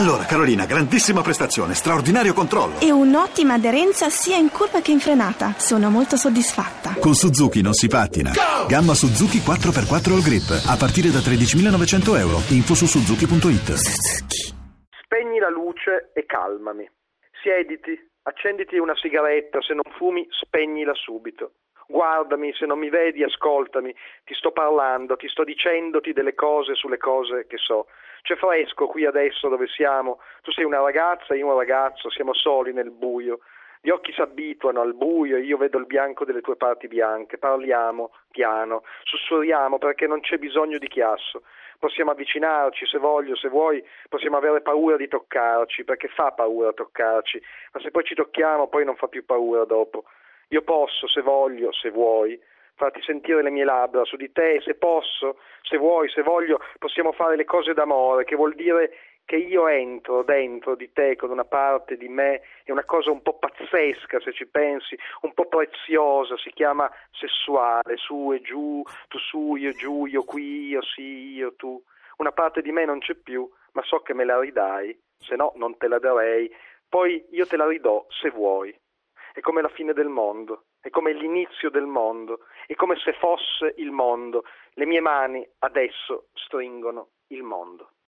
Allora, Carolina, grandissima prestazione, straordinario controllo. E un'ottima aderenza sia in curva che in frenata. Sono molto soddisfatta. Con Suzuki non si pattina. Gamma Suzuki 4x4 All Grip, a partire da 13.900 euro. Info su suzuki.it. Spegni la luce e calmami. Siediti, accenditi una sigaretta, se non fumi, spegnila subito. Guardami, se non mi vedi, ascoltami. Ti sto parlando, ti sto dicendoti delle cose sulle cose che so. C'è fresco qui adesso dove siamo. Tu sei una ragazza, io un ragazzo, siamo soli nel buio. Gli occhi si abituano al buio e io vedo il bianco delle tue parti bianche. Parliamo piano, sussurriamo perché non c'è bisogno di chiasso. Possiamo avvicinarci se voglio, se vuoi, possiamo avere paura di toccarci perché fa paura toccarci, ma se poi ci tocchiamo poi non fa più paura dopo. Io posso, se voglio, se vuoi, farti sentire le mie labbra su di te, se posso, se vuoi, se voglio, possiamo fare le cose d'amore, che vuol dire che io entro dentro di te con una parte di me, è una cosa un po' pazzesca se ci pensi, un po' preziosa, si chiama sessuale, su e giù, tu su, io giù, io qui, io sì, io tu. Una parte di me non c'è più, ma so che me la ridai, se no non te la darei, poi io te la ridò se vuoi. È come la fine del mondo, è come l'inizio del mondo, è come se fosse il mondo. Le mie mani adesso stringono il mondo.